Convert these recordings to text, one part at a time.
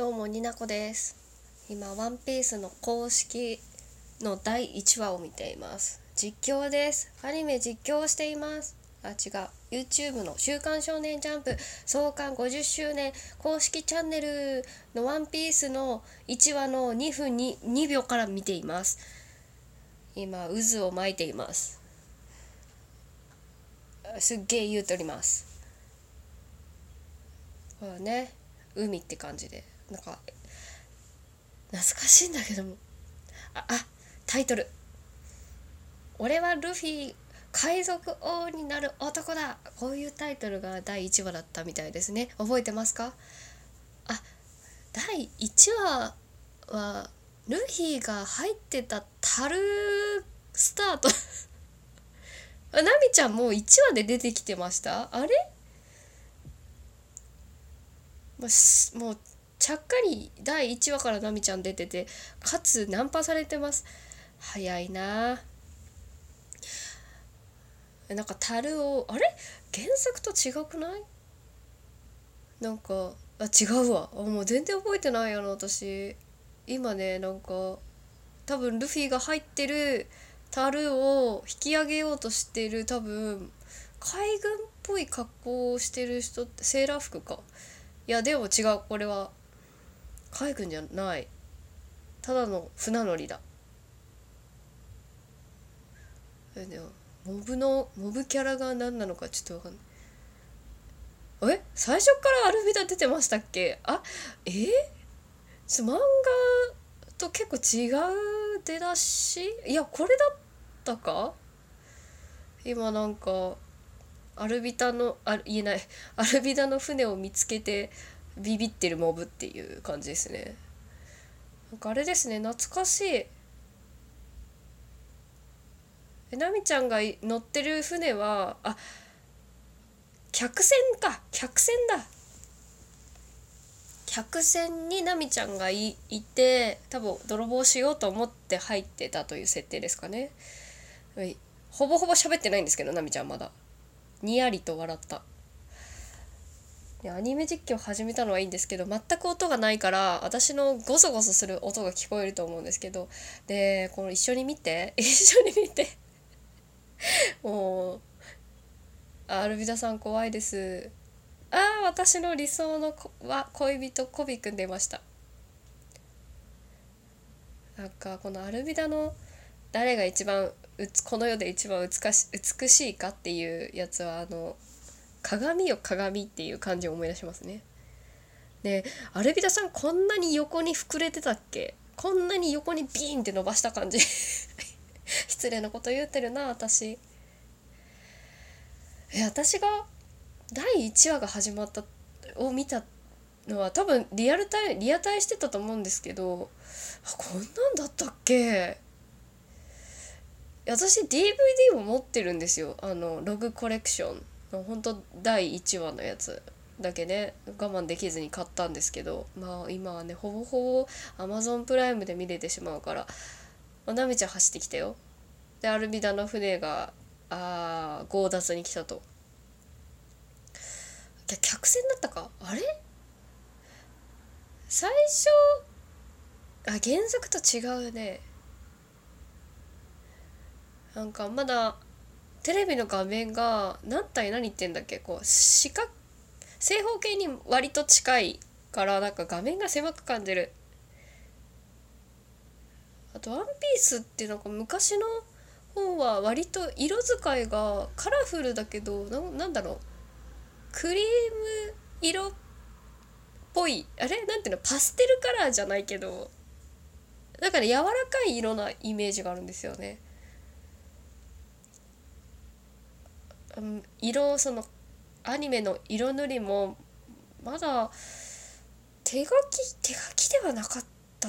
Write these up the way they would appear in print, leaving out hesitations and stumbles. どうもになこです。今ワンピースの公式の第1話を見ています。実況です。アニメ実況をしています。YouTube の週刊少年ジャンプ創刊50周年公式チャンネルのワンピースの1話の2分に2秒から見ています。今渦を巻いています。すっげえ言うとります。これね、海って感じでなんか懐かしいんだけども、タイトル、俺はルフィ海賊王になる男だ、こういうタイトルが第1話だったみたいですね。覚えてますか？第1話はルフィが入ってた樽スタートナミちゃんもう1話で出てきてました？あれ？もうちゃっかり第1話からナミちゃん出てて、かつナンパされてます。早いな。なんか樽を原作と違くない？なんか違うわ。もう全然覚えてないよな私。今ね、なんか多分ルフィが入ってる樽を引き上げようとしてる、多分海軍っぽい格好をしてる人って、セーラー服か。いやでも違う、これは海軍じゃない、ただの船乗りだ。でもモブキャラが何なのかちょっと分かんない。最初からアルフィダ出てましたっけ？漫画と結構違う出だし、いやこれだったか。今なんかアルビダの船を見つけてビビってるモブっていう感じですね。なんかあれですね、懐かしい。ナミちゃんが乗ってる船は客船だ。客船にナミちゃんがいて、多分泥棒しようと思って入ってたという設定ですかね。ほぼほぼ喋ってないんですけど、ナミちゃんまだにやりと笑った。アニメ実況始めたのはいいんですけど、全く音がないから私のゴソゴソする音が聞こえると思うんですけど、でこの一緒に見てもうアルビダさん怖いです。私の理想の恋人コビ君出ました。なんかこのアルビダの誰が一番この世で一番美しいかっていうやつは、鏡よ鏡っていう感じを思い出しますね。ねえ、アルビダさんこんなに横に膨れてたっけ？こんなに横にビーンって伸ばした感じ失礼なこと言ってるな私。私が第1話が始まったを見たのは多分リアタイしてたと思うんですけど、こんなんだったっけ？私 DVD も持ってるんですよ。ログコレクションの本当第1話のやつだけね、我慢できずに買ったんですけど、今はねほぼほぼ Amazon プライムで見れてしまうから、ナミちゃん走ってきたよ。でアルビダの船が強奪に来たと。客船だったか。最初原作と違うね。なんかまだテレビの画面が何言ってんだっけ、こう正方形に割と近いから、なんか画面が狭く感じる。あとワンピースってなんか昔の方は割と色使いがカラフルだけど、なんだろう、クリーム色っぽい、なんていうの、パステルカラーじゃないけど、だから柔らかい色なイメージがあるんですよね。アニメの色塗りもまだ手書きではなかった。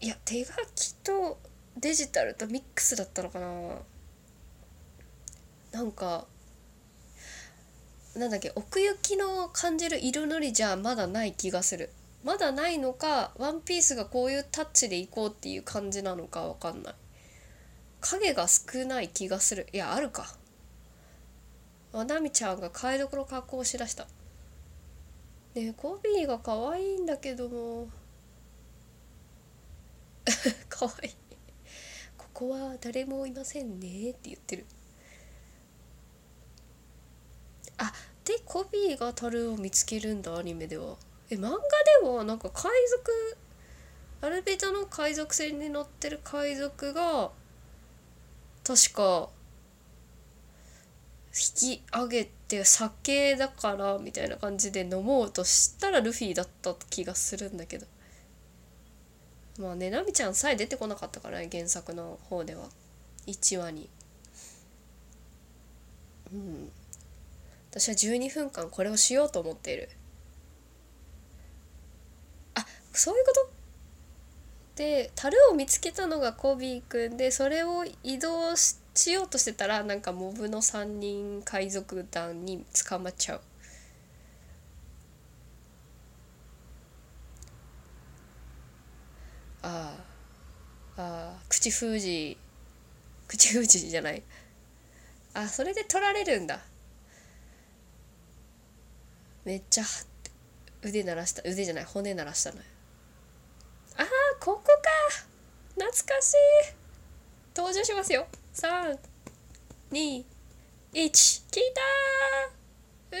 いや手書きとデジタルとミックスだったのかな。なんか奥行きの感じる色塗りじゃまだない気がする。まだないのか、ワンピースがこういうタッチでいこうっていう感じなのかわかんない。影が少ない気がする。いやあるか。ナミちゃんが替えどころ格好をしだした。ねえ、コビーが可愛いんだけども、かわいい。ここは誰もいませんねって言ってる。あ、でコビーが樽を見つけるんだ、アニメでは。漫画ではなんか海賊、アルベドの海賊船に乗ってる海賊が確か引き上げて酒だからみたいな感じで飲もうとしたらルフィだった気がするんだけど、まあね、ナミちゃんさえ出てこなかったからね、原作の方では1話に。うん。私は12分間これをしようと思っている。あ、そういうこと?で、樽を見つけたのがコビーくんで、それを移動しようとしてたらなんかモブの3人海賊団に捕まっちゃう。ああ、口封じじゃない。あ、それで取られるんだ。めっちゃ腕鳴らした、腕じゃない、骨鳴らしたの。ああ、ここか、懐かしい。登場しますよ。3、2、1、聞いたー。うわ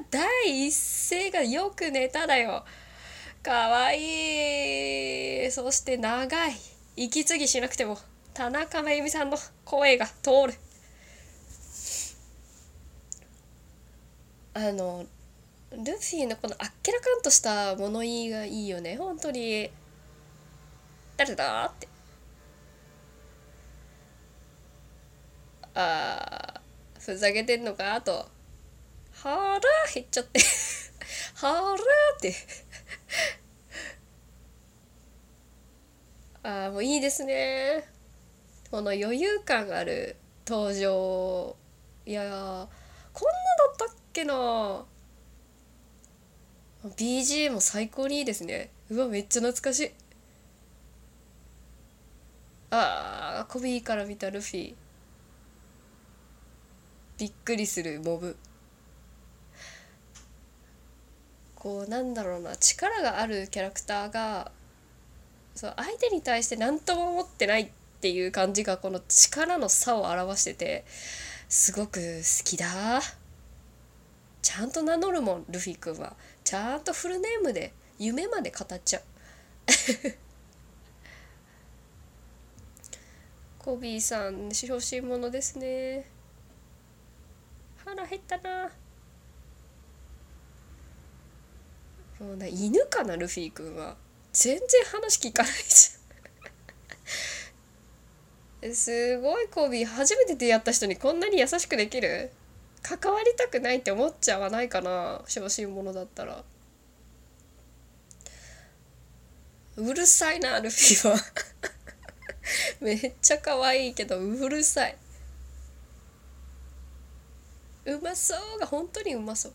ー第一声がよく寝ただよ。かわいい。そして長い。息継ぎしなくても田中真由美さんの声が通る。ルフィのこのあっけらかんとした物言いがいいよね。本当に誰だって。あー、ふざけてんのかと。はら減っちゃってはらってあー、もういいですね、この余裕感ある登場。いやー、こんなだったっけな。 BGM も最高にいいですね。うわ、めっちゃ懐かしい。あー、コビーから見たルフィ、びっくりするモブ。こう、なんだろうな、力があるキャラクターがそう相手に対して何とも思ってないっていう感じが、この力の差を表しててすごく好きだ。ちゃんと名乗るもん、ルフィくんは。ちゃんとフルネームで夢まで語っちゃうコビーさん欲しいものですね。腹減ったな。もうね、犬かな、ルフィくんは。全然話聞かないじゃんすごい、コビー初めて出会った人にこんなに優しくできる。関わりたくないって思っちゃわないかな、小心者だったら。うるさいな、ルフィはめっちゃ可愛いけどうるさい。うまそうが本当にうまそう。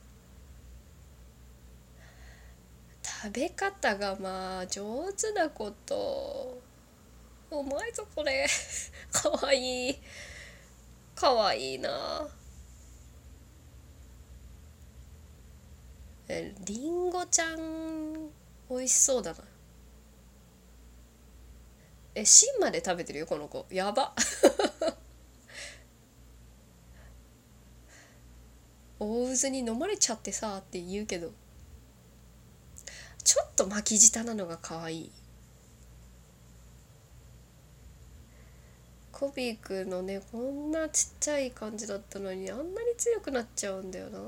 食べ方がまあ上手なこと。うまいぞこれかわいい、かわいいな。りんごちゃんおいしそうだな。芯まで食べてるよこの子、やば大渦に飲まれちゃってさって言うけど、ちょっと巻き舌なのが可愛い。コビーくんのね、こんなちっちゃい感じだったのにあんなに強くなっちゃうんだよな。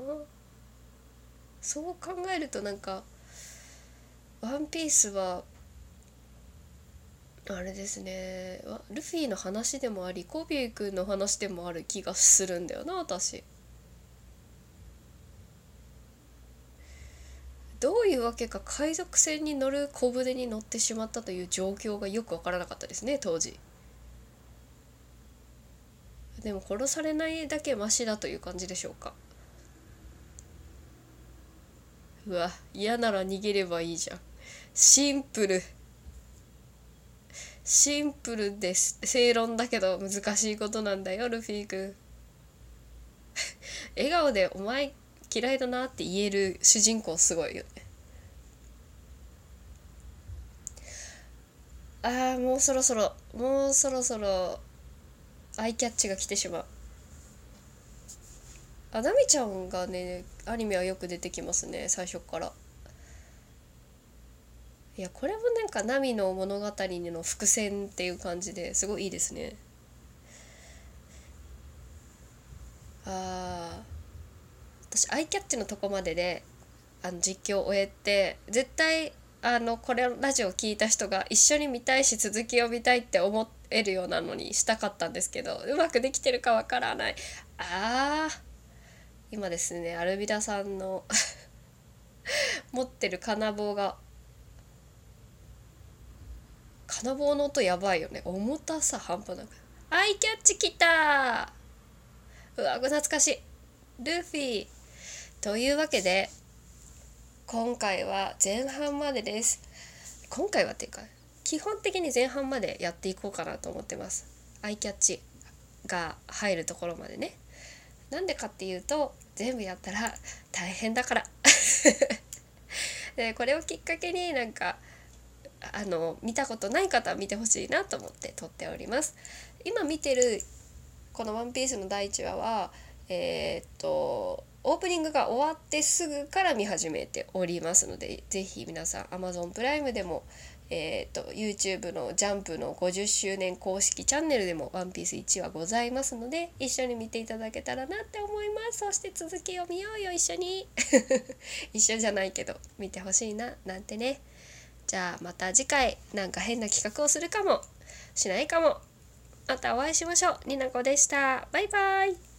そう考えるとなんかワンピースはあれですね、ルフィの話でもありコビーくんの話でもある気がするんだよな、私。どういうわけか海賊船に乗る小舟に乗ってしまったという状況がよく分からなかったですね、当時。でも殺されないだけマシだという感じでしょうか。うわ、嫌なら逃げればいいじゃん。シンプルです。正論だけど難しいことなんだよ、ルフィ君笑顔でお前嫌いだなって言える主人公すごいよね。ああ、もうそろそろアイキャッチが来てしまう。あ、ナミちゃんがね、アニメはよく出てきますね、最初から。いや、これもなんかナミの物語の伏線っていう感じですごいいいですね。ああ、私アイキャッチのとこまでで実況を終えて、絶対これラジオ聞いた人が一緒に見たいし続きを見たいって思えるようなのにしたかったんですけど、うまくできてるかわからない。今ですね、アルビダさんの持ってる金棒の音やばいよね。重たさ半端なく。アイキャッチきたー。うわ、懐かしい。ルフィ。というわけで、今回は前半までです。今回はっていうか、基本的に前半までやっていこうかなと思ってます。アイキャッチが入るところまでね。なんでかっていうと、全部やったら大変だから。で、これをきっかけになんか、見たことない方は見てほしいなと思って撮っております。今見てるこのワンピースの第1話は、オープニングが終わってすぐから見始めておりますので、ぜひ皆さん Amazon プライムでも、YouTube のジャンプの50周年公式チャンネルでもワンピース1話ございますので、一緒に見ていただけたらなって思います。そして続きを見ようよ、一緒に一緒じゃないけど見てほしいななんてね。じゃあまた次回なんか変な企画をするかもしないかも。またお会いしましょう。になこでした。バイバイ。